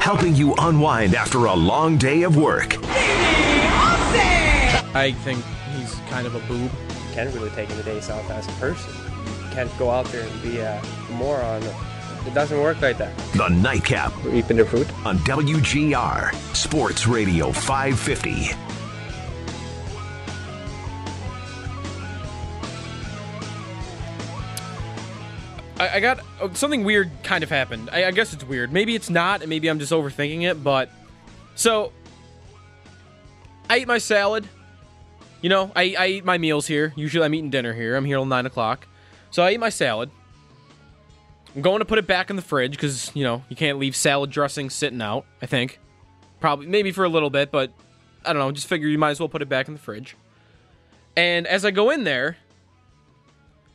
Helping you unwind after a long day of work. I think he's kind of a boob. You can't really take the days off as a person. You can't go out there and be a moron. It doesn't work like that. The Nightcap. We're eating the food. On WGR, Sports Radio 550. I got something weird kind of happened. I guess it's weird. Maybe it's not, and maybe I'm just overthinking it, but... So, I ate my salad. You know, I eat my meals here. Usually I'm eating dinner here. I'm here till 9 o'clock. So I eat my salad. I'm going to put it back in the fridge because, you know, you can't leave salad dressing sitting out, I think. Probably, maybe for a little bit, but I don't know. Just figure you might as well put it back in the fridge. And as I go in there,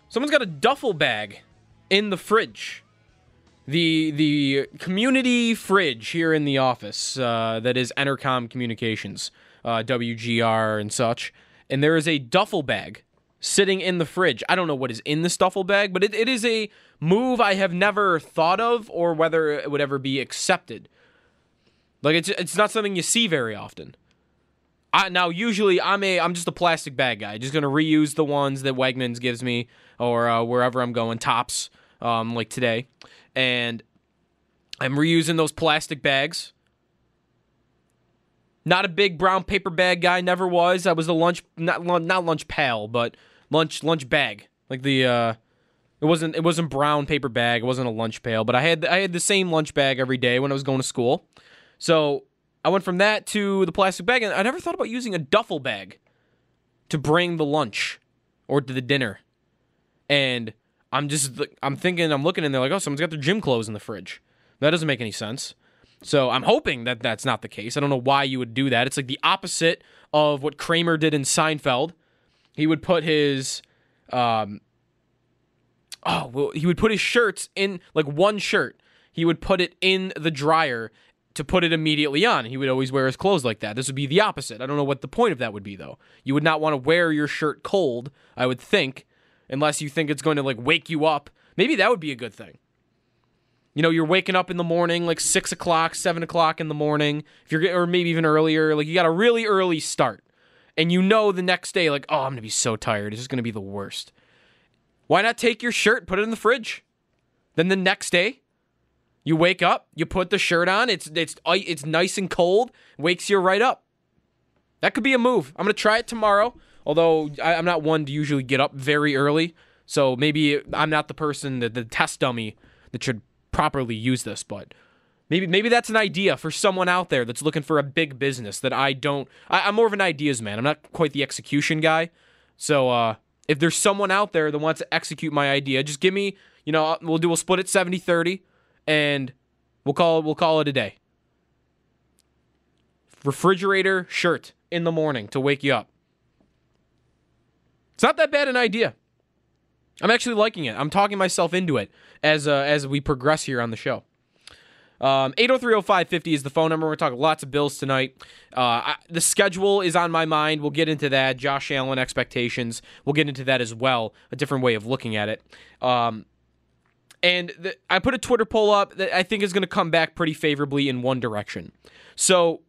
someone's got a duffel bag in the fridge, the community fridge here in the office that is Entercom Communications, WGR and such, and there is a duffel bag sitting in the fridge. I don't know what is in this duffel bag, but it is a move I have never thought of, or whether it would ever be accepted. Like, it's not something you see very often. Now, usually, I'm just a plastic bag guy. Just going to reuse the ones that Wegmans gives me, or wherever I'm going, Tops, like today. And I'm reusing those plastic bags. Not a big brown paper bag guy, never was. I was the lunch bag. Like the it wasn't brown paper bag, it wasn't a lunch pail, but I had the same lunch bag every day when I was going to school. So I went from that to the plastic bag, and I never thought about using a duffel bag to bring the lunch or to the dinner. And I'm looking in there like, oh, someone's got their gym clothes in the fridge. That doesn't make any sense. So I'm hoping that that's not the case. I don't know why you would do that. It's like the opposite of what Kramer did in Seinfeld. He would put his, he would put his shirts in, like one shirt. He would put it in the dryer to put it immediately on. He would always wear his clothes like that. This would be the opposite. I don't know what the point of that would be, though. You would not want to wear your shirt cold, I would think, unless you think it's going to, like, wake you up. Maybe that would be a good thing. You know, you're waking up in the morning, like 6 o'clock, 7 o'clock in the morning, or maybe even earlier. Like, you got a really early start. And you know the next day, like, oh, I'm going to be so tired. This is going to be the worst. Why not take your shirt, put it in the fridge? Then the next day, you wake up, you put the shirt on, it's nice and cold, wakes you right up. That could be a move. I'm going to try it tomorrow, although I'm not one to usually get up very early, so maybe I'm not the person, the test dummy, that should properly use this, but maybe that's an idea for someone out there that's looking for a big business that I'm more of an ideas man. I'm not quite the execution guy, so if there's someone out there that wants to execute my idea, just give me, you know, we'll split it 70-30, and we'll call it a day. Refrigerator shirt in the morning to wake you up. It's not that bad an idea. I'm actually liking it. I'm talking myself into it as we progress here on the show. 803-0550 is the phone number. We're talking lots of Bills tonight. The schedule is on my mind. We'll get into that. Josh Allen expectations. We'll get into that as well. A different way of looking at it. And I put a Twitter poll up that I think is going to come back pretty favorably in one direction. So,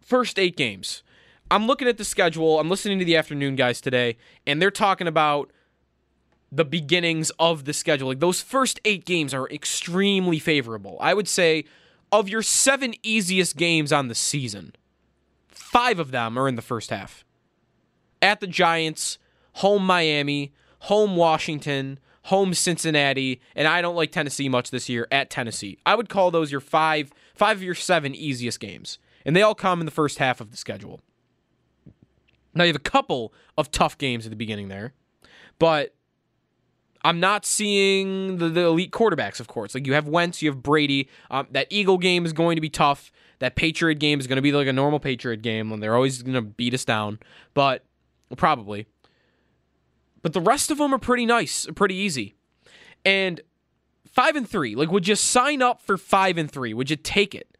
first 8 games. I'm looking at the schedule. I'm listening to the afternoon guys today, and they're talking about the beginnings of the schedule. Like, those first 8 games are extremely favorable. I would say, of your 7 easiest games on the season, 5 of them are in the first half. At the Giants, home Miami, home Washington, home Cincinnati, and I don't like Tennessee much this year, at Tennessee. I would call those your 5 of your 7 easiest games, and they all come in the first half of the schedule. Now, you have a couple of tough games at the beginning there, but I'm not seeing the elite quarterbacks, of course. Like, you have Wentz, you have Brady. That Eagle game is going to be tough. That Patriot game is going to be like a normal Patriot game when they're always going to beat us down, but probably. But the rest of them are pretty nice, pretty easy. And 5-3, like, would you sign up for 5-3? Would you take it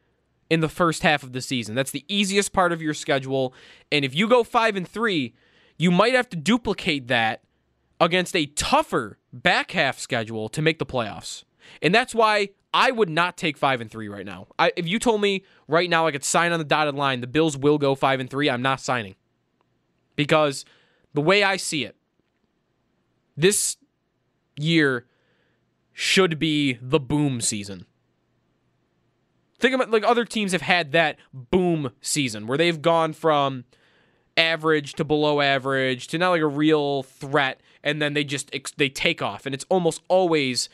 in the first half of the season? That's the easiest part of your schedule. And if you go 5-3, you might have to duplicate that against a tougher back half schedule to make the playoffs. And that's why I would not take 5-3 right now. If you told me right now I could sign on the dotted line, the Bills will go 5-3, I'm not signing. Because the way I see it, this year should be the boom season. Think about, like, other teams have had that boom season where they've gone from average to below average to not like a real threat, and then they take off, and it's almost always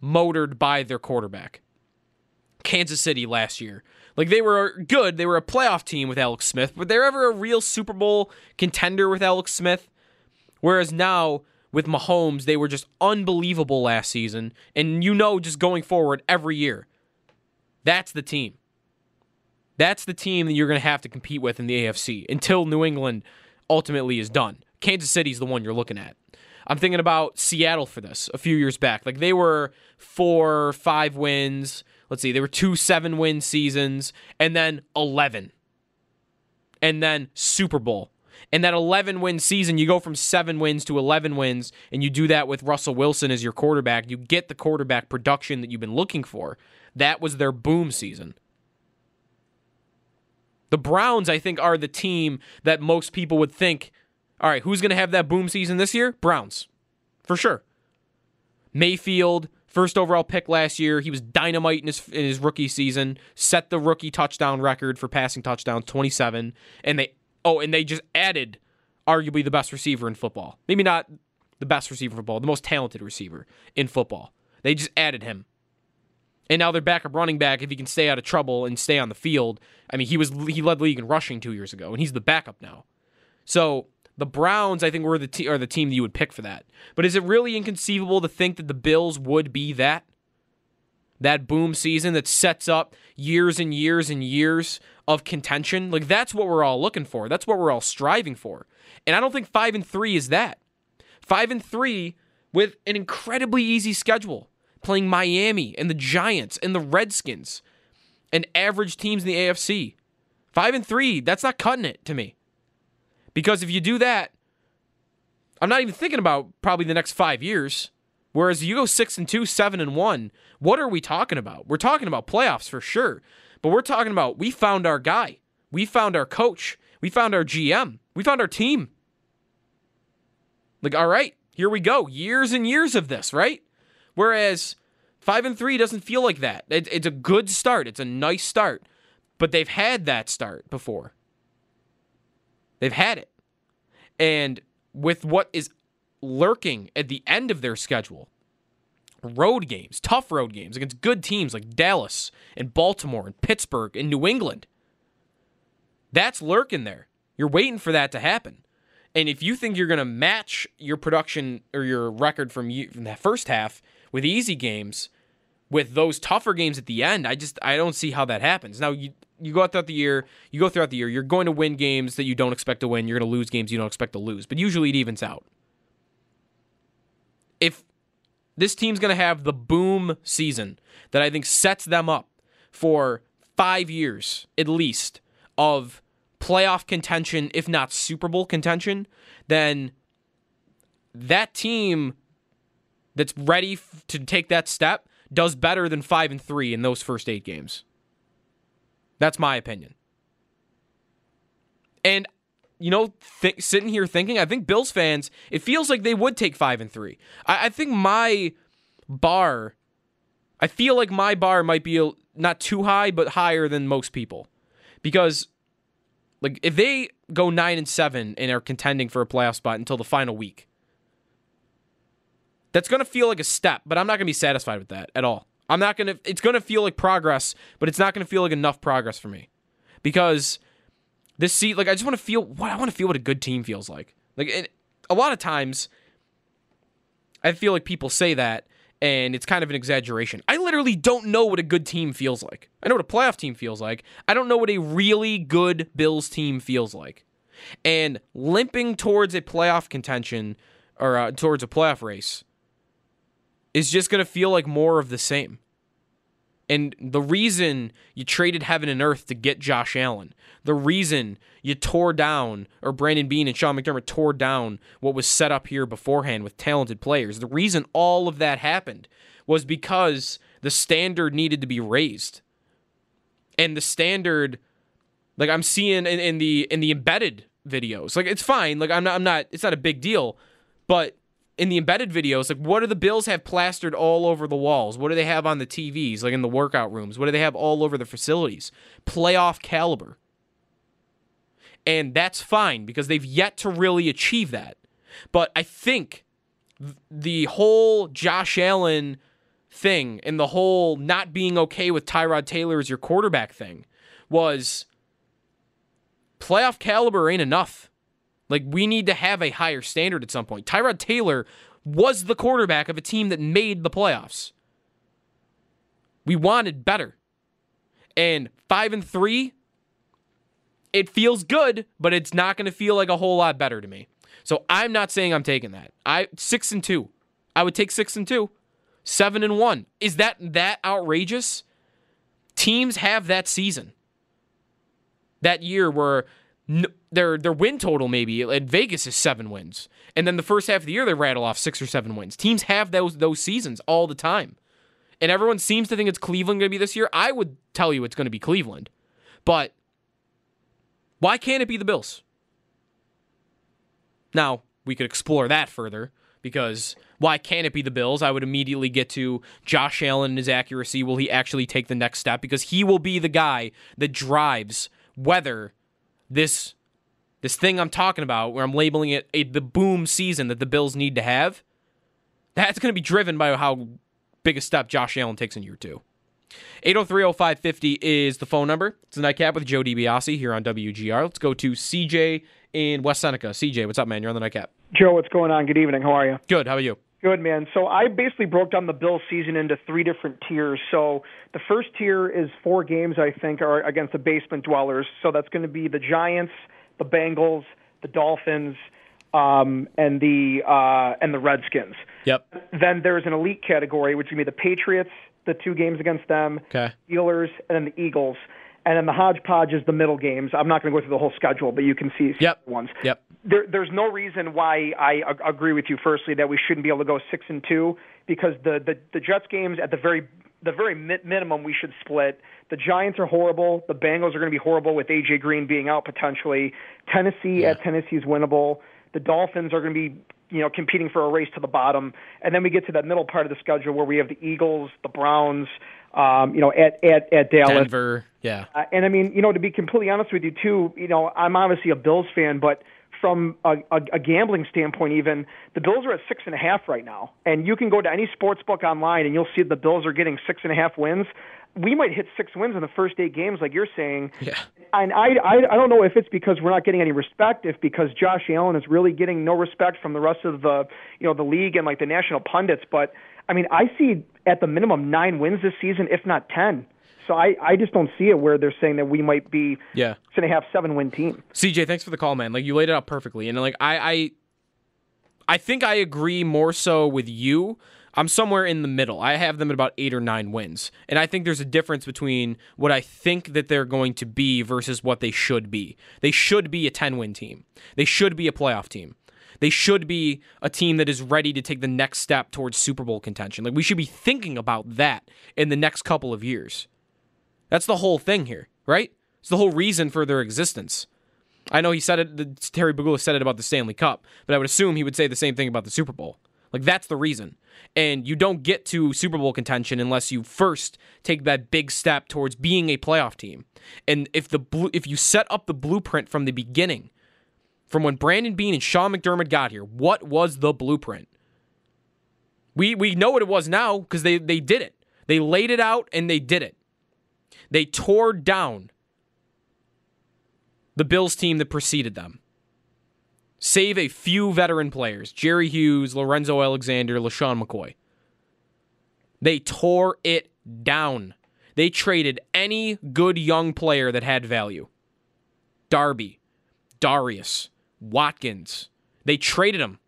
motored by their quarterback. Kansas City last year. Like, they were good. They were a playoff team with Alex Smith, but they're ever a real Super Bowl contender with Alex Smith. Whereas now, with Mahomes, they were just unbelievable last season. And just going forward every year, that's the team. That's the team that you're going to have to compete with in the AFC until New England ultimately is done. Kansas City's the one you're looking at. I'm thinking about Seattle for this a few years back. Like, they were 4 or 5 wins. Let's see, they were 2 7-win win seasons, and then 11. And then Super Bowl. And that 11-win season, you go from 7 wins to 11 wins, and you do that with Russell Wilson as your quarterback. You get the quarterback production that you've been looking for. That was their boom season. The Browns, I think, are the team that most people would think, all right, who's going to have that boom season this year? Browns, for sure. Mayfield, first overall pick last year. He was dynamite in his rookie season. Set the rookie touchdown record for passing touchdowns, 27. And they just added arguably the best receiver in football. Maybe not the best receiver in football, the most talented receiver in football. They just added him. And now their backup running back, if he can stay out of trouble and stay on the field, I mean, he led the league in rushing 2 years ago, and he's the backup now. So the Browns, I think, were the team that you would pick for that. But is it really inconceivable to think that the Bills would be that? That boom season that sets up years and years and years of contention? Like, that's what we're all looking for. That's what we're all striving for. And I don't think 5-3 is that. 5-3 with an incredibly easy schedule, playing Miami and the Giants and the Redskins and average teams in the AFC. 5-3, that's not cutting it to me. Because if you do that, I'm not even thinking about probably the next 5 years. Whereas you go 6-2, 7-1, what are we talking about? We're talking about playoffs for sure. But we're talking about we found our guy. We found our coach. We found our GM. We found our team. Like, all right, here we go. Years and years of this, right? Whereas 5-3 doesn't feel like that. It's a good start. It's a nice start. But they've had that start before. They've had it. And with what is lurking at the end of their schedule, road games, tough road games against good teams like Dallas and Baltimore and Pittsburgh and New England. That's lurking there. You're waiting for that to happen. And if you think you're going to match your production or your record from that first half with easy games, with those tougher games at the end, I don't see how that happens. Now, you go throughout the year, you're going to win games that you don't expect to win. You're going to lose games you don't expect to lose. But usually it evens out. If this team's going to have the boom season that I think sets them up for 5 years, at least, of playoff contention, if not Super Bowl contention, then that team that's ready to take that step does better than 5-3 in those first 8 games. That's my opinion. And sitting here thinking, I think Bills fans, it feels like they would take 5-3. I think I feel like my bar might be not too high, but higher than most people. Because, like, if they go 9-7 and are contending for a playoff spot until the final week, that's going to feel like a step, but I'm not going to be satisfied with that at all. It's going to feel like progress, but it's not going to feel like enough progress for me. Because this seat, like, I just want to feel what a good team feels like. Like, a lot of times, I feel like people say that, and it's kind of an exaggeration. I literally don't know what a good team feels like. I know what a playoff team feels like. I don't know what a really good Bills team feels like. And limping towards a playoff contention, or towards a playoff race, is just going to feel like more of the same. And the reason you traded heaven and earth to get Josh Allen, the reason you tore down, or Brandon Bean and Sean McDermott tore down what was set up here beforehand with talented players, the reason all of that happened was because the standard needed to be raised. And the standard, like I'm seeing in the embedded videos, like it's fine, like I'm not, it's not a big deal, but in the embedded videos, like what do the Bills have plastered all over the walls? What do they have on the TVs, like in the workout rooms? What do they have all over the facilities? Playoff caliber. And that's fine because they've yet to really achieve that. But I think the whole Josh Allen thing and the whole not being okay with Tyrod Taylor as your quarterback thing was playoff caliber ain't enough. Like, we need to have a higher standard at some point. Tyrod Taylor was the quarterback of a team that made the playoffs. We wanted better. And 5-3, it feels good, but it's not going to feel like a whole lot better to me. So I'm not saying I'm taking that. 6-2. I would take 6-2. 7-1. Is that outrageous? Teams have that season. That year where... Their win total maybe at Vegas is 7 wins, and then the first half of the year they rattle off 6 or 7 wins. Teams have those seasons all the time, and everyone seems to think it's Cleveland going to be this year. I would tell you it's going to be Cleveland, but why can't it be the Bills? Now we could explore that further because why can't it be the Bills? I would immediately get to Josh Allen and his accuracy. Will he actually take the next step? Because he will be the guy that drives whether. This thing I'm talking about, where I'm labeling it the boom season that the Bills need to have, that's going to be driven by how big a step Josh Allen takes in year two. 803-0550 is the phone number. It's a nightcap with Joe DiBiase here on WGR. Let's go to CJ in West Seneca. CJ, what's up, man? You're on the nightcap. Joe, what's going on? Good evening. How are you? Good. How are you? Good, man. So I basically broke down the Bills season into 3 different tiers. So the first tier is 4 games, I think, are against the basement dwellers. So that's going to be the Giants, the Bengals, the Dolphins, and the Redskins. Yep. Then there's an elite category, which would be the Patriots, the 2 games against them, Steelers, and then the Eagles. And then the hodgepodge is the middle games. I'm not going to go through the whole schedule, but you can see ones. Yep. There's no reason why I agree with you, firstly, that we shouldn't be able to go 6-2, because the Jets games at the very minimum we should split. The Giants are horrible. The Bengals are going to be horrible with A.J. Green being out potentially. Tennessee at Tennessee is winnable. The Dolphins are going to be competing for a race to the bottom. And then we get to that middle part of the schedule where we have the Eagles, the Browns, at Dallas. Denver, and I mean, to be completely honest with you, too, I'm obviously a Bills fan, but from a gambling standpoint even, the Bills are at 6.5 right now. And you can go to any sports book online and you'll see the Bills are getting 6.5 wins. We might hit 6 wins in the first 8 games, like you're saying. Yeah. And I don't know if it's because we're not getting any respect, if because Josh Allen is really getting no respect from the rest of the the league and like the national pundits. But I mean, I see at the minimum 9 wins this season, if not 10. So I just don't see it where they're saying that we might be 7 win team. CJ, thanks for the call, man. Like you laid it out perfectly, and like I think I agree more so with you. I'm somewhere in the middle. I have them at about 8 or 9 wins. And I think there's a difference between what I think that they're going to be versus what they should be. They should be a 10-win team. They should be a playoff team. They should be a team that is ready to take the next step towards Super Bowl contention. Like we should be thinking about that in the next couple of years. That's the whole thing here, right? It's the whole reason for their existence. I know he said it, Terry Bagula said it about the Stanley Cup, but I would assume he would say the same thing about the Super Bowl. Like, that's the reason. And you don't get to Super Bowl contention unless you first take that big step towards being a playoff team. And if you set up the blueprint from the beginning, from when Brandon Bean and Sean McDermott got here, what was the blueprint? We know what it was now because they did it. They laid it out and they did it. They tore down the Bills team that preceded them. save a few veteran players, Jerry Hughes, Lorenzo Alexander, LaShawn McCoy. They tore it down. They traded any good young player that had value. Darby, Darius, Watkins. They traded him.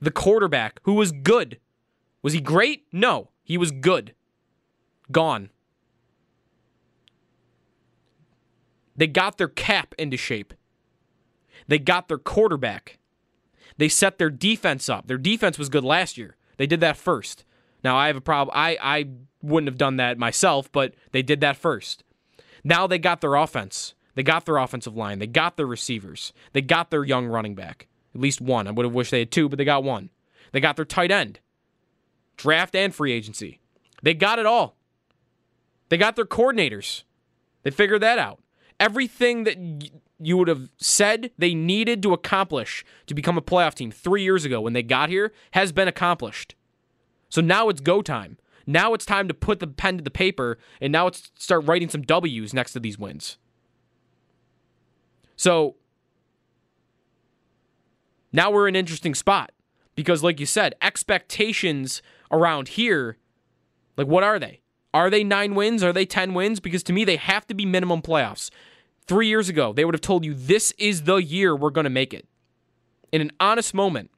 The quarterback, who was good. Was he great? No, he was good. Gone. They got their cap into shape. They got their quarterback. They set their defense up. Their defense was good last year. They did that first. Now, I have a problem. I wouldn't have done that myself, but they did that first. Now they got their offense. They got their offensive line. They got their receivers. They got their young running back. At least one. I would have wished they had two, but they got one. They got their tight end. Draft and free agency. They got it all. They got their coordinators. They figured that out. Everything that you would have said they needed to accomplish to become a playoff team 3 years ago when they got here has been accomplished. So now it's go time. Now it's time to put the pen to the paper, and now it's start writing some W's next to these wins. So now we're in an interesting spot because, like you said, expectations around here, like what are they? Are they 9 wins? Are they 10 wins? Because to me, they have to be minimum playoffs. 3 years ago, they would have told you this is the year we're going to make it. In an honest moment,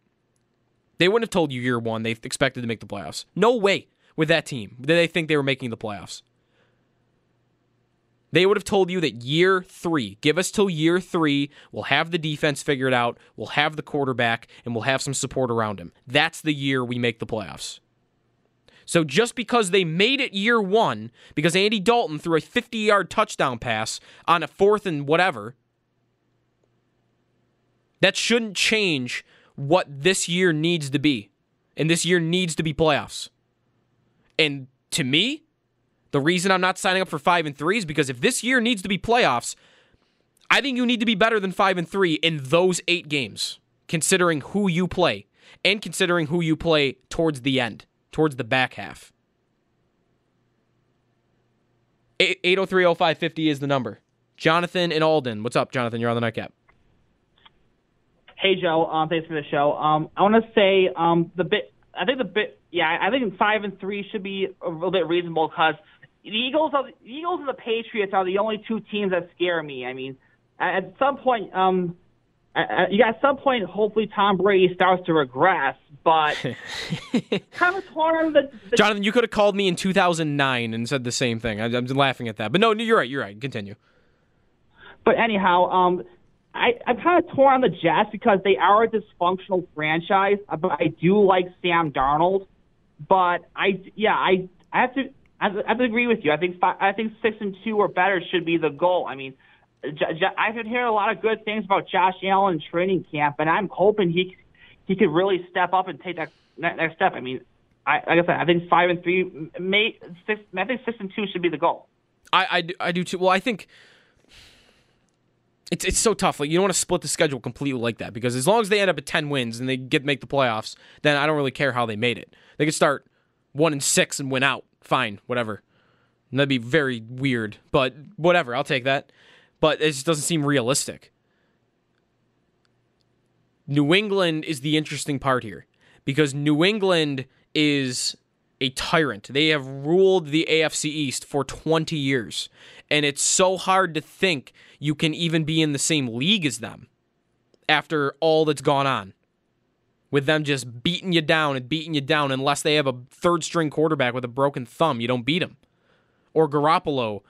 they wouldn't have told you year one they expected to make the playoffs. No way with that team did they think they were making the playoffs. They would have told you that year three, give us till year three, we'll have the defense figured out, we'll have the quarterback, and we'll have some support around him. That's the year we make the playoffs. So just because they made it year one, because Andy Dalton threw a 50-yard touchdown pass on a 4th and whatever, that shouldn't change what this year needs to be. And this year needs to be playoffs. And to me, the reason I'm not signing up for 5-3 is because if this year needs to be playoffs, I think you need to be better than 5-3 in those 8 games, considering who you play and considering who you play towards the end. Towards the back half. 803-0550 is the number. Jonathan in Alden. What's up, Jonathan? You're on the Nightcap. Hey, Joe. Thanks for the show. I want to say I think 5-3 should be a little bit reasonable because the Eagles and the Patriots are the only two teams that scare me. I mean, at some point, hopefully Tom Brady starts to regress, but kind of torn. Jonathan, you could have called me in 2009 and said the same thing. I'm laughing at that, but no, you're right. Continue. But anyhow, I'm kind of torn on the Jets because they are a dysfunctional franchise. But I do like Sam Darnold, but I have to agree with you. I think 6-2 or better should be the goal. I mean, I've been hearing a lot of good things about Josh Allen in training camp, and I'm hoping he could really step up and take that next step. I mean, I think 5-3, may 6. I think 6-2 should be the goal. I do too. Well, I think it's so tough. Like, you don't want to split the schedule completely like that because as long as they end up at 10 wins and they make the playoffs, then I don't really care how they made it. They could start 1-6 and win out. Fine, whatever. And that'd be very weird, but whatever. I'll take that. But it just doesn't seem realistic. New England is the interesting part here because New England is a tyrant. They have ruled the AFC East for 20 years, and it's so hard to think you can even be in the same league as them after all that's gone on with them just beating you down unless they have a third-string quarterback with a broken thumb. You don't beat him. Or Garoppolo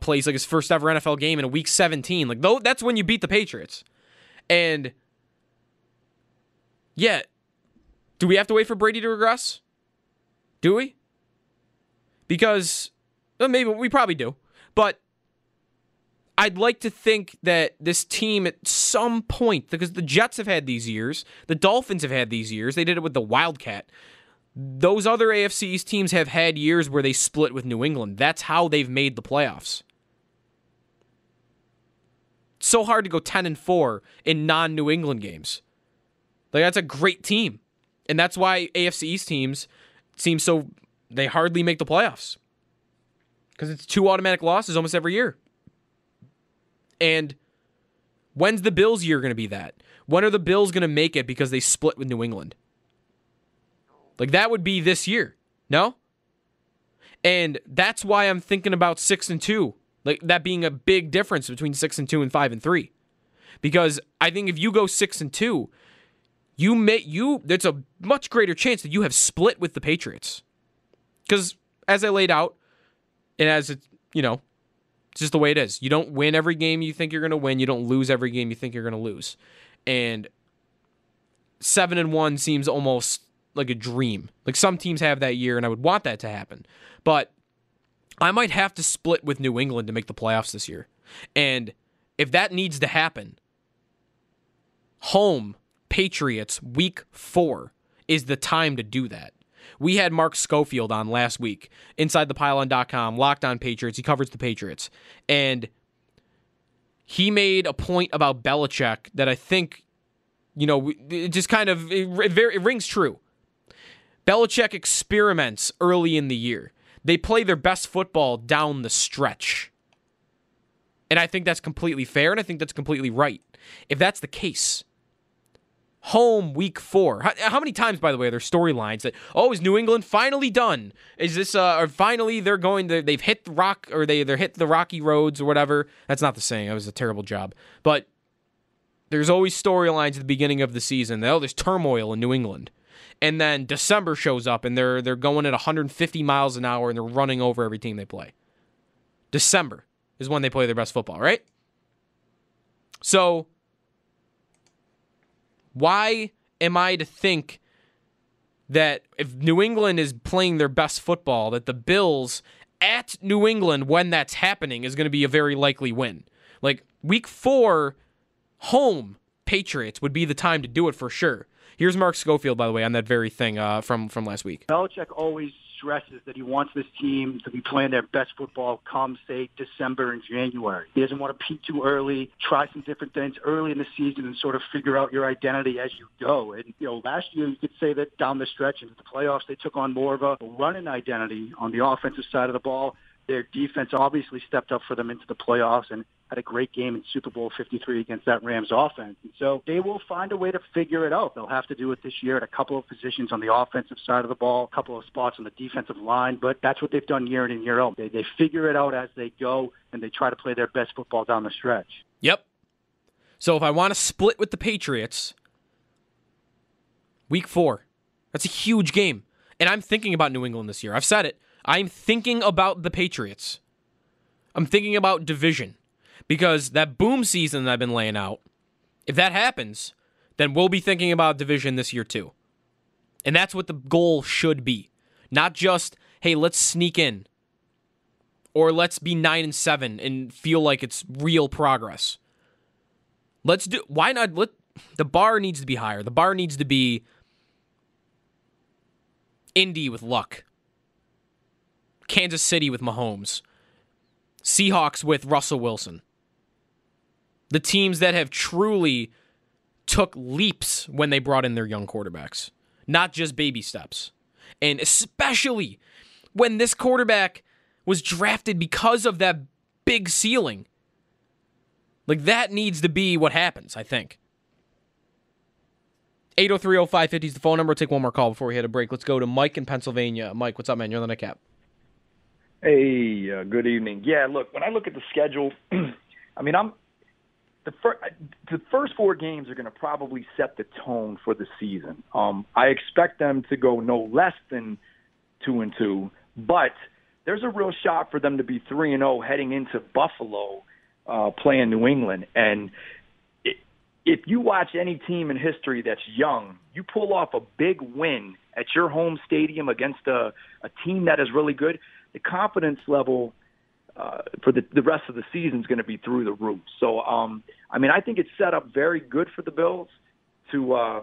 plays like his first ever NFL game in a week 17. Like, though, that's when you beat the Patriots. And yeah, do we have to wait for Brady to regress? Do we? Because maybe we probably do. But I'd like to think that this team at some point, because the Jets have had these years, the Dolphins have had these years. They did it with the Wildcat. Those other AFC East teams have had years where they split with New England. That's how they've made the playoffs. It's so hard to go 10-4 in non-New England games. Like, that's a great team. And that's why AFC East teams seem so... they hardly make the playoffs. Because it's 2 automatic losses almost every year. And when's the Bills year going to be that? When are the Bills going to make it because they split with New England? Like, that would be this year. No? And that's why I'm thinking about 6-2. Like, that being a big difference between 6-2 and 5-3. Because I think if you go 6-2, there's a much greater chance that you have split with the Patriots. Because as I laid out, and as it, it's just the way it is. You don't win every game you think you're going to win. You don't lose every game you think you're going to lose. And 7-1 seems almost like a dream. Like, some teams have that year, and I would want that to happen. But I might have to split with New England to make the playoffs this year. And if that needs to happen, home Patriots week 4 is the time to do that. We had Mark Schofield on last week, InsideThePylon.com, Locked On Patriots. He covers the Patriots. And he made a point about Belichick that I think, it just kind of, it rings true. Belichick experiments early in the year. They play their best football down the stretch. And I think that's completely fair, and I think that's completely right. If that's the case, home week 4. How many times, by the way, are there storylines that, is New England finally done? Is this, or finally they've hit the rock, or they're hit the rocky roads or whatever? That's not the saying. That was a terrible job. But there's always storylines at the beginning of the season. There's turmoil in New England. And then December shows up, and they're going at 150 miles an hour, and they're running over every team they play. December is when they play their best football, right? So why am I to think that if New England is playing their best football, that the Bills at New England, when that's happening, is going to be a very likely win? Like, week 4, home Patriots would be the time to do it for sure. Here's Mark Schofield, by the way, on that very thing from last week. Belichick always stresses that he wants this team to be playing their best football come, say, December and January. He doesn't want to peak too early, try some different things early in the season and sort of figure out your identity as you go. And, last year you could say that down the stretch into the playoffs, they took on more of a running identity on the offensive side of the ball. Their defense obviously stepped up for them into the playoffs and had a great game in Super Bowl 53 against that Rams offense. And so they will find a way to figure it out. They'll have to do it this year at a couple of positions on the offensive side of the ball, a couple of spots on the defensive line, but that's what they've done year in and year out. They figure it out as they go, and they try to play their best football down the stretch. Yep. So if I want to split with the Patriots, week 4, that's a huge game. And I'm thinking about New England this year. I've said it. I'm thinking about the Patriots. I'm thinking about division. Because that boom season that I've been laying out, if that happens, then we'll be thinking about division this year too. And that's what the goal should be. Not just, hey, let's sneak in. Or let's be 9-7 and feel like it's real progress. The bar needs to be higher. The bar needs to be Indy with luck. Kansas City with Mahomes. Seahawks with Russell Wilson. The teams that have truly took leaps when they brought in their young quarterbacks, not just baby steps. And especially when this quarterback was drafted because of that big ceiling. Like, that needs to be what happens, I think. 803-0550 is the phone number. We'll take one more call before we hit a break. Let's go to Mike in Pennsylvania. Mike, what's up, man? You're on the Nightcap. Hey, good evening. Yeah, look, when I look at the schedule, I mean, the first 4 games are going to probably set the tone for the season. I expect them to go no less than 2-2, but there's a real shot for them to be 3-0 heading into Buffalo playing New England. And if you watch any team in history that's young, you pull off a big win at your home stadium against a team that is really good. The confidence level for the rest of the season is going to be through the roof. So, I mean, I think it's set up very good for the Bills to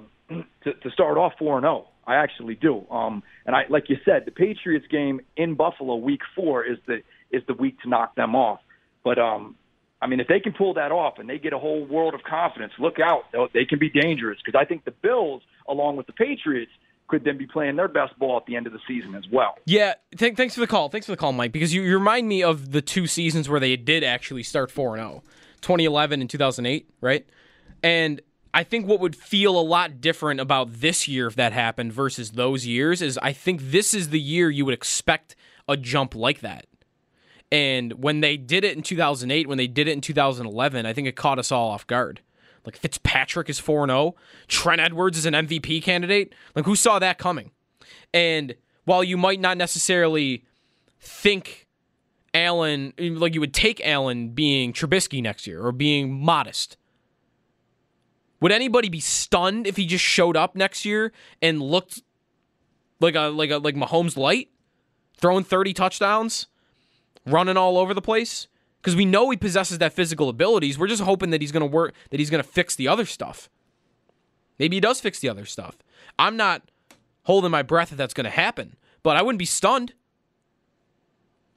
start off 4-0. I actually do. And I, like you said, the Patriots game in Buffalo week 4 is the week to knock them off. But I mean, if they can pull that off and they get a whole world of confidence, look out, they can be dangerous, because I think the Bills, along with the Patriots, could then be playing their best ball at the end of the season as well. Yeah, thanks for the call. Thanks for the call, Mike, because you remind me of the 2 seasons where they did actually start 4-0, 2011 and 2008, right? And I think what would feel a lot different about this year if that happened versus those years is I think this is the year you would expect a jump like that. And when they did it in 2008, when they did it in 2011, I think it caught us all off guard. Like Fitzpatrick is 4-0. Trent Edwards is an MVP candidate. Like who saw that coming? And while you might not necessarily think Allen, like you would take Allen being Trubisky next year or being modest. Would anybody be stunned if he just showed up next year and looked like Mahomes light, throwing 30 touchdowns, running all over the place? Because we know he possesses that physical abilities. We're just hoping that he's going to work, that he's going to fix the other stuff. Maybe he does fix the other stuff. I'm not holding my breath that that's going to happen, but I wouldn't be stunned.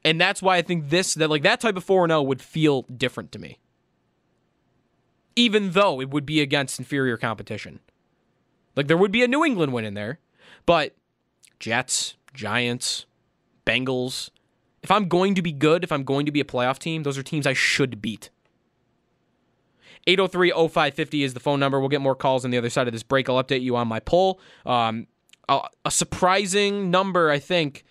And that's why I think that type of 4-0 would feel different to me. Even though it would be against inferior competition. Like, there would be a New England win in there, but Jets, Giants, Bengals, if I'm going to be good, if I'm going to be a playoff team, those are teams I should beat. 803-0550 is the phone number. We'll get more calls on the other side of this break. I'll update you on my poll. A surprising number, I think.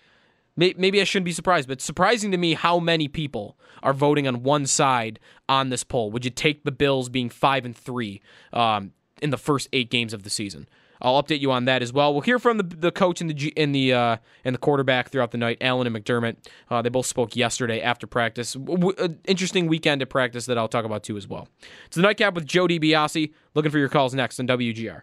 Maybe I shouldn't be surprised, but it's surprising to me how many people are voting on one side on this poll. Would you take the Bills being 5-3 in the first 8 games of the season? I'll update you on that as well. We'll hear from the coach and the quarterback throughout the night, Allen and McDermott. They both spoke yesterday after practice. An interesting weekend at practice that I'll talk about too as well. It's the Nightcap with Joe DiBiase. Looking for your calls next on WGR.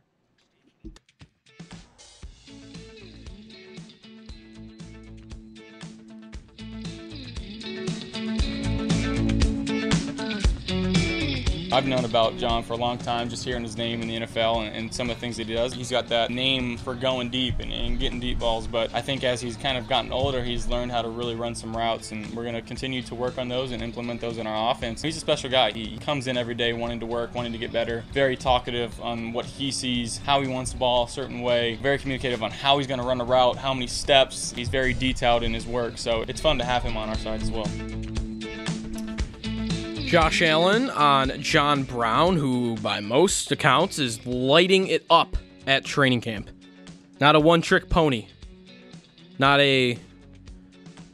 I've known about John for a long time, just hearing his name in the NFL and some of the things that he does. He's got that name for going deep and getting deep balls, but I think as he's kind of gotten older, he's learned how to really run some routes, and we're going to continue to work on those and implement those in our offense. He's a special guy. He comes in every day wanting to work, wanting to get better, very talkative on what he sees, how he wants the ball a certain way, very communicative on how he's going to run a route, how many steps. He's very detailed in his work, so it's fun to have him on our side as well. Josh Allen on John Brown, who by most accounts is lighting it up at training camp. Not a one-trick pony. Not a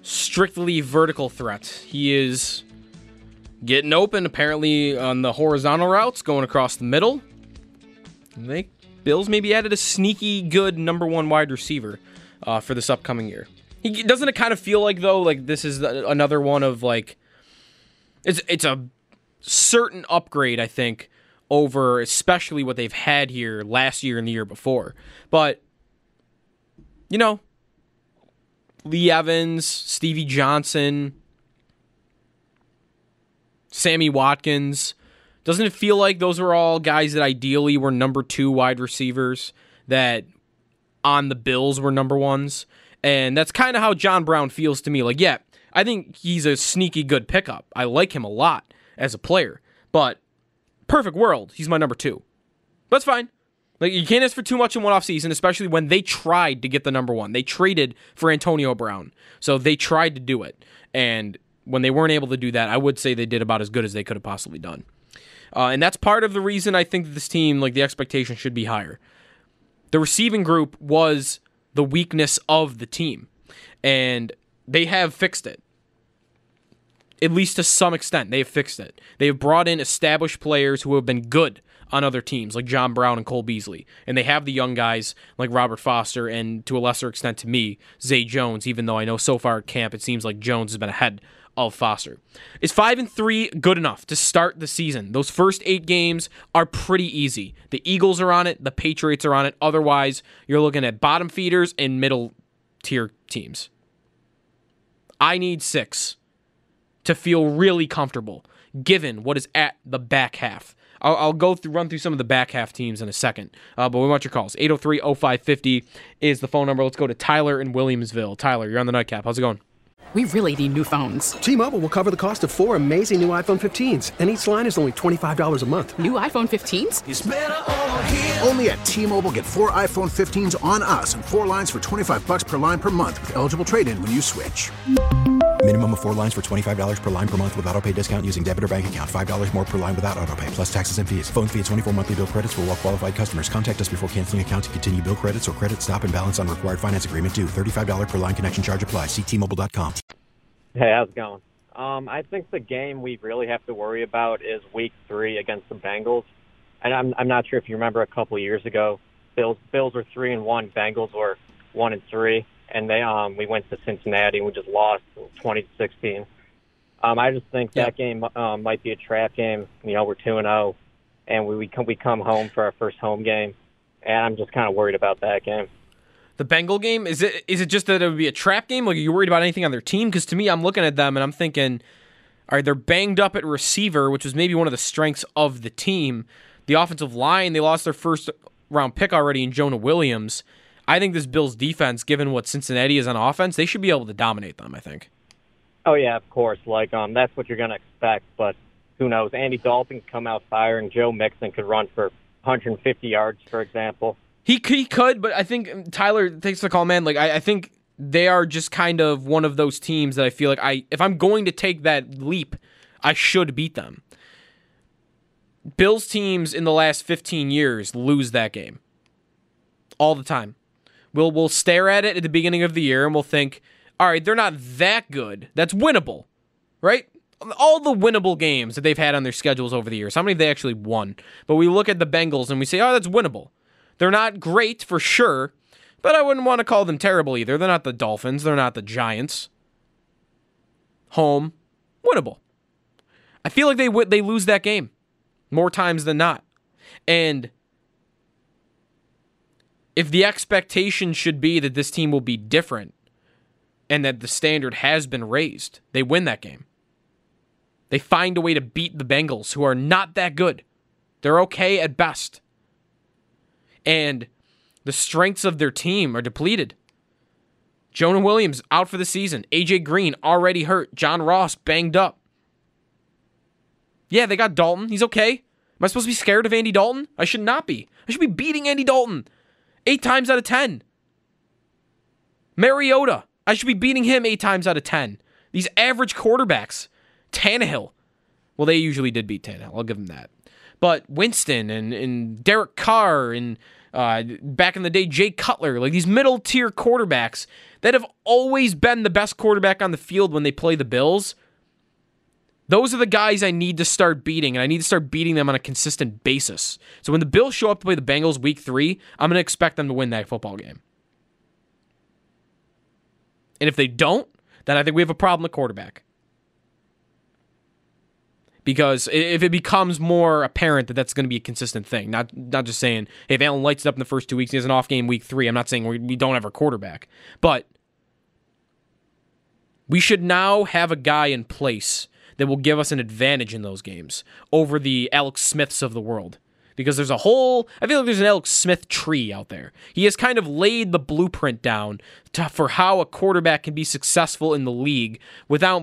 strictly vertical threat. He is getting open, apparently, on the horizontal routes, going across the middle. I think Bills maybe added a sneaky good number 1 wide receiver for this upcoming year. Doesn't it kind of feel like, though, like this is another one of, like, It's a certain upgrade, I think, over especially what they've had here last year and the year before. But, you know, Lee Evans, Stevie Johnson, Sammy Watkins, doesn't it feel like those were all guys that ideally were number 2 wide receivers that on the Bills were number 1s? And that's kind of how John Brown feels to me. Like, yeah, I think he's a sneaky good pickup. I like him a lot as a player. But perfect world, he's my number 2. That's fine. Like, you can't ask for too much in one offseason, especially when they tried to get the number 1. They traded for Antonio Brown. So they tried to do it. And when they weren't able to do that, I would say they did about as good as they could have possibly done. And that's part of the reason I think that this team, like, the expectation should be higher. The receiving group was the weakness of the team. And they have fixed it. At least to some extent, they have fixed it. They have brought in established players who have been good on other teams, like John Brown and Cole Beasley. And they have the young guys like Robert Foster and, to a lesser extent to me, Zay Jones, even though I know so far at camp it seems like Jones has been ahead of Foster. Is 5-3 good enough to start the season? Those first 8 games are pretty easy. The Eagles are on it. The Patriots are on it. Otherwise, you're looking at bottom feeders and middle-tier teams. I need 6. To feel really comfortable, given what is at the back half. I'll run through some of the back half teams in a second, but we want your calls. 803-0550 is the phone number. Let's go to Tyler in Williamsville. Tyler, you're on the Nightcap. How's it going? We really need new phones. T-Mobile will cover the cost of 4 amazing new iPhone 15s, and each line is only $25 a month. New iPhone 15s? It's better over here. Only at T-Mobile, get 4 iPhone 15s on us and 4 lines for $25 per line per month with eligible trade-in when you switch. Minimum of 4 lines for $25 per line per month with autopay discount using debit or bank account. $5 more per line without autopay, plus taxes and fees. Phone fee at 24 monthly bill credits for well-qualified customers. Contact us before canceling account to continue bill credits or credit stop and balance on required finance agreement due. $35 per line connection charge applies. See T-Mobile.com. Hey, how's it going? I think the game we really have to worry about is Week 3 against the Bengals. And I'm not sure if you remember a couple of years ago, Bills were 3-1, Bengals were 1-3, and they we went to Cincinnati and we just lost 20-16. I just think that game might be a trap game. You know, we're 2-0, and we come home for our first home game, and I'm just kind of worried about that game. The Bengal game, is it just that it would be a trap game? Like, are you worried about anything on their team? Because to me, I'm looking at them and I'm thinking, all right, they're banged up at receiver, which was maybe one of the strengths of the team. The offensive line, they lost their first-round pick already in Jonah Williams. I think this Bills defense, given what Cincinnati is on offense, they should be able to dominate them, I think. Oh, yeah, of course. Like, that's what you're going to expect, but who knows? Andy Dalton can come out firing. Joe Mixon could run for 150 yards, for example. He could, but I think Tyler takes the call, man. Like, I think they are just kind of one of those teams that I feel like if I'm going to take that leap, I should beat them. Bills teams in the last 15 years lose that game all the time. We'll stare at it at the beginning of the year and we'll think, all right, they're not that good. That's winnable, right? All the winnable games that they've had on their schedules over the years, how many have they actually won? But we look at the Bengals and we say, oh, that's winnable. They're not great for sure, but I wouldn't want to call them terrible either. They're not the Dolphins. They're not the Giants. Home, winnable. I feel like they lose that game more times than not. And if the expectation should be that this team will be different and that the standard has been raised, they win that game. They find a way to beat the Bengals, who are not that good. They're okay at best. And the strengths of their team are depleted. Jonah Williams out for the season. AJ Green already hurt. John Ross banged up. Yeah, they got Dalton. He's okay. Am I supposed to be scared of Andy Dalton? I should not be. I should be beating Andy Dalton 8 times out of 10. Mariota. I should be beating him 8 times out of 10. These average quarterbacks. Tannehill. Well, they usually did beat Tannehill. I'll give them that. But Winston and Derek Carr and back in the day, Jay Cutler, like these middle-tier quarterbacks that have always been the best quarterback on the field when they play the Bills, those are the guys I need to start beating, and I need to start beating them on a consistent basis. So when the Bills show up to play the Bengals Week 3, I'm going to expect them to win that football game. And if they don't, then I think we have a problem at quarterback. Because if it becomes more apparent that that's going to be a consistent thing, not just saying, hey, if Allen lights it up in the first 2 weeks, he has an off game Week 3, I'm not saying we don't have our quarterback. But we should now have a guy in place that will give us an advantage in those games over the Alex Smiths of the world. Because there's I feel like there's an Alex Smith tree out there. He has kind of laid the blueprint down for how a quarterback can be successful in the league without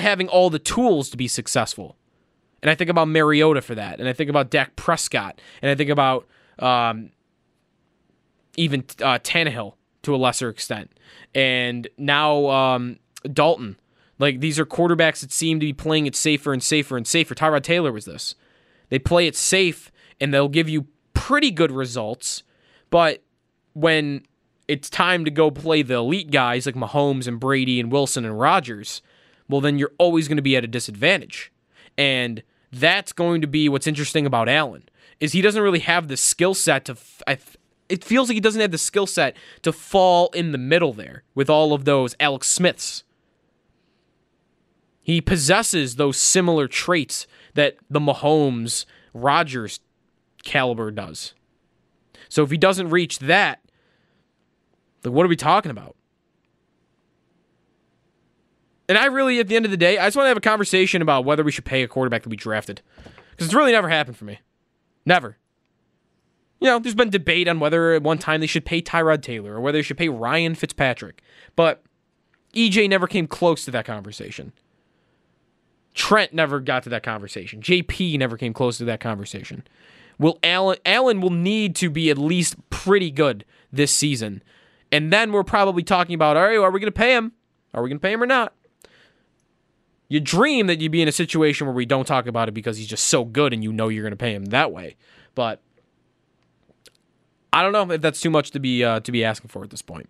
having all the tools to be successful. And I think about Mariota for that. And I think about Dak Prescott. And I think about even Tannehill to a lesser extent. And now Dalton. Like, these are quarterbacks that seem to be playing it safer and safer and safer. Tyrod Taylor was this. They play it safe, and they'll give you pretty good results. But when it's time to go play the elite guys like Mahomes and Brady and Wilson and Rodgers, well, then you're always going to be at a disadvantage. And that's going to be what's interesting about Allen, is he doesn't really have the skill set to... it feels like he doesn't have the skill set to fall in the middle there with all of those Alex Smiths. He possesses those similar traits that the Mahomes, Rodgers caliber does. So if he doesn't reach that, then what are we talking about? And I really, at the end of the day, I just want to have a conversation about whether we should pay a quarterback to be drafted. Because it's really never happened for me. Never. You know, there's been debate on whether at one time they should pay Tyrod Taylor or whether they should pay Ryan Fitzpatrick. But EJ never came close to that conversation. Trent never got to that conversation. JP never came close to that conversation. Allen will need to be at least pretty good this season. And then we're probably talking about, all right, well, are we going to pay him? Are we going to pay him or not? You dream that you'd be in a situation where we don't talk about it because he's just so good and you know you're going to pay him that way. But I don't know if that's too much to be asking for at this point.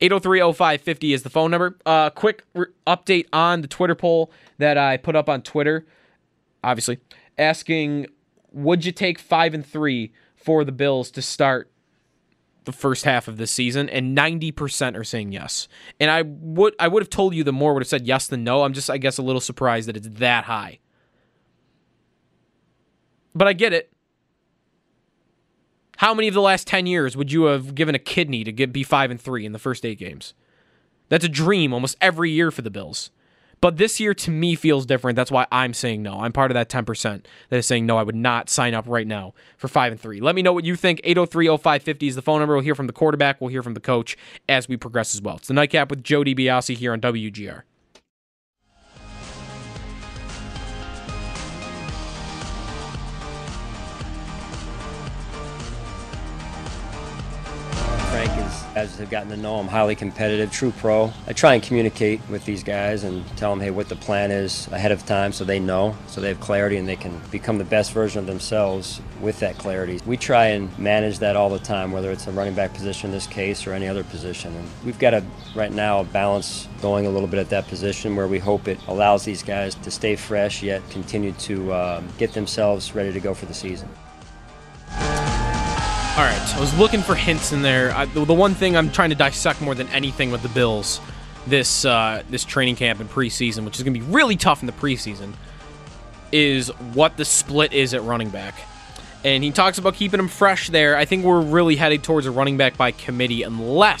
803-0550 is the phone number. Quick update on the Twitter poll that I put up on Twitter, obviously, asking, would you take 5-3 for the Bills to start the first half of this season? And 90% are saying yes. And I would have told you the more would have said yes than no. I'm just, I guess, a little surprised that it's that high. But I get it. How many of the last 10 years would you have given a kidney to be 5-3 in the first 8 games? That's a dream almost every year for the Bills. But this year, to me, feels different. That's why I'm saying no. I'm part of that 10% that is saying no, I would not sign up right now for 5-3. Let me know what you think. 803-0550 is the phone number. We'll hear from the quarterback. We'll hear from the coach as we progress as well. It's the Nightcap with Joe DiBiase here on WGR. Frank is, as they've gotten to know him, highly competitive, true pro. I try and communicate with these guys and tell them, hey, what the plan is ahead of time so they know, so they have clarity and they can become the best version of themselves with that clarity. We try and manage that all the time, whether it's a running back position in this case or any other position. And we've got right now a balance going a little bit at that position where we hope it allows these guys to stay fresh yet continue to get themselves ready to go for the season. All right, I was looking for hints in there. The one thing I'm trying to dissect more than anything with the Bills this training camp and preseason, which is going to be really tough in the preseason, is what the split is at running back. And he talks about keeping him fresh there. I think we're really headed towards a running back by committee and like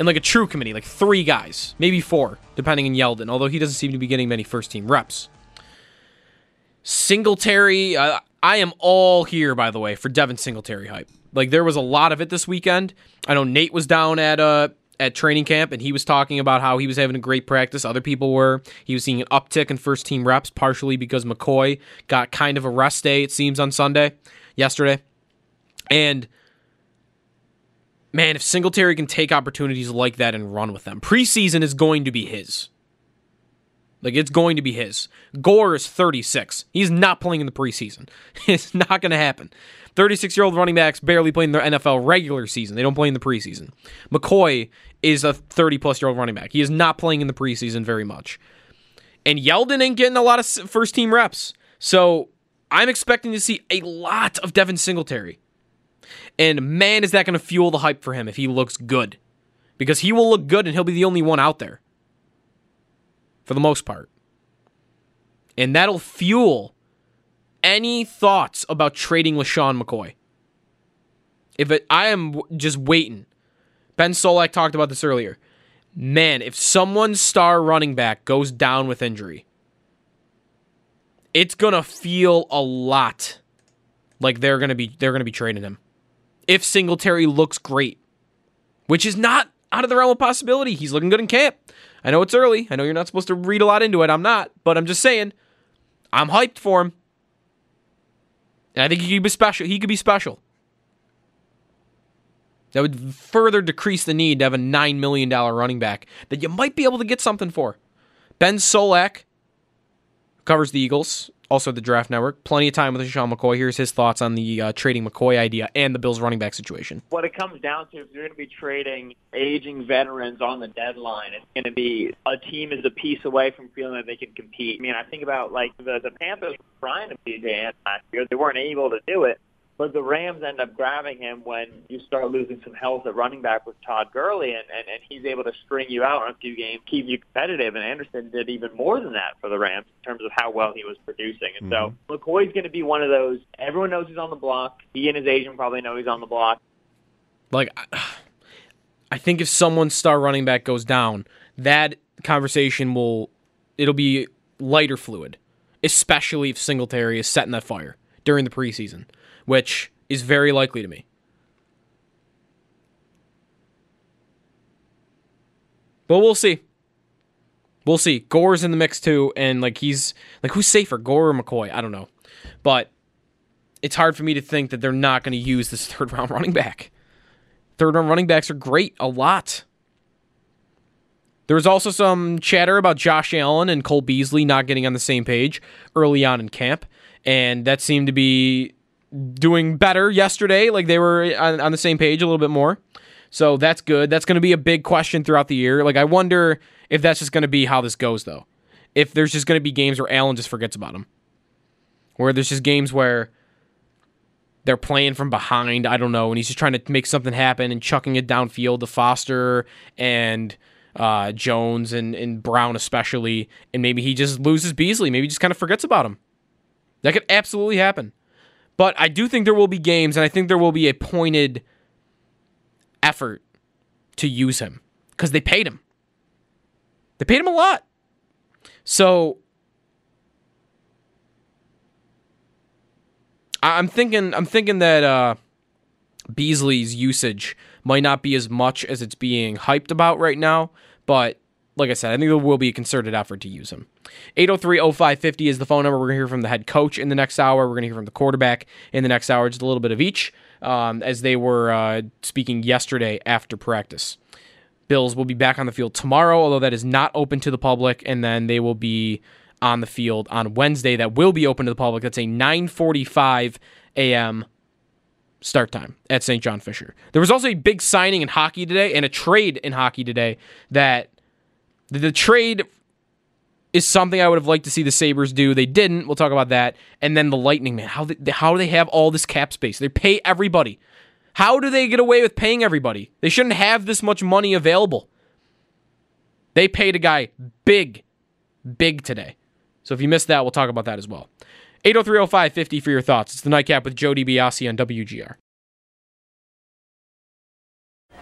a true committee, like 3 guys, maybe 4, depending on Yeldon, although he doesn't seem to be getting many first-team reps. Singletary... I am all here, by the way, for Devin Singletary hype. Like, there was a lot of it this weekend. I know Nate was down at training camp, and he was talking about how he was having a great practice. Other people were. He was seeing an uptick in first-team reps, partially because McCoy got kind of a rest day, it seems, on yesterday. And, man, if Singletary can take opportunities like that and run with them, preseason is going to be his. Like, it's going to be his. Gore is 36. He's not playing in the preseason. It's not going to happen. 36-year-old running backs barely play in their NFL regular season. They don't play in the preseason. McCoy is a 30-plus-year-old running back. He is not playing in the preseason very much. And Yeldon ain't getting a lot of first-team reps. So I'm expecting to see a lot of Devin Singletary. And, man, is that going to fuel the hype for him if he looks good. Because he will look good, and he'll be the only one out there. For the most part. And that'll fuel any thoughts about trading LaShawn McCoy. I am just waiting. Ben Solak talked about this earlier. Man, if someone's star running back goes down with injury, it's gonna feel a lot like they're gonna be trading him. If Singletary looks great, which is not out of the realm of possibility. He's looking good in camp. I know it's early. I know you're not supposed to read a lot into it. I'm not. But I'm just saying, I'm hyped for him. And I think he could be special. That would further decrease the need to have a $9 million running back that you might be able to get something for. Ben Solak covers the Eagles, also the Draft Network. Plenty of time with LaShawn McCoy. Here's his thoughts on the trading McCoy idea and the Bills running back situation. What it comes down to, if you're going to be trading aging veterans on the deadline, it's going to be a team is a piece away from feeling that they can compete. I mean, I think about like the Panthers were trying to be T.J. Yeldon last year. They weren't able to do it, but the Rams end up grabbing him when you start losing some health at running back with Todd Gurley, and he's able to string you out on a few games, keep you competitive. And Anderson did even more than that for the Rams in terms of how well he was producing. And so McCoy's going to be one of those, everyone knows he's on the block. He and his agent probably know he's on the block. Like, I think if someone's star running back goes down, that conversation it'll be lighter fluid, especially if Singletary is setting that fire during the preseason. Which is very likely to me. But we'll see. We'll see. Gore's in the mix too, and who's safer, Gore or McCoy? I don't know. But it's hard for me to think that they're not going to use this third-round running back. Third-round running backs are great a lot. There was also some chatter about Josh Allen and Cole Beasley not getting on the same page early on in camp, and that seemed to be doing better yesterday. Like, they were on the same page a little bit more. So that's good. That's going to be a big question throughout the year. Like, I wonder if that's just going to be how this goes, though. If there's just going to be games where Allen just forgets about him. Where there's just games where they're playing from behind, I don't know, and he's just trying to make something happen and chucking it downfield to Foster and Jones and Brown especially, and maybe he just loses Beasley. Maybe he just kind of forgets about him. That could absolutely happen. But I do think there will be games, and I think there will be a pointed effort to use him because they paid him. They paid him a lot. So I'm thinking that Beasley's usage might not be as much as it's being hyped about right now, but like I said, I think there will be a concerted effort to use him. 803-0550 is the phone number. We're going to hear from the head coach in the next hour. We're going to hear from the quarterback in the next hour, just a little bit of each, as they were speaking yesterday after practice. Bills will be back on the field tomorrow, although that is not open to the public, and then they will be on the field on Wednesday. That will be open to the public. That's a 9:45 a.m. start time at St. John Fisher. There was also a big signing in hockey today and a trade in hockey today. That the trade is something I would have liked to see the Sabres do. They didn't. We'll talk about that. And then the Lightning, man. How do they have all this cap space? They pay everybody. How do they get away with paying everybody? They shouldn't have this much money available. They paid a guy big today. So if you missed that, we'll talk about that as well. 803-0550 for your thoughts. It's the Nightcap with Joe DiBiase on WGR.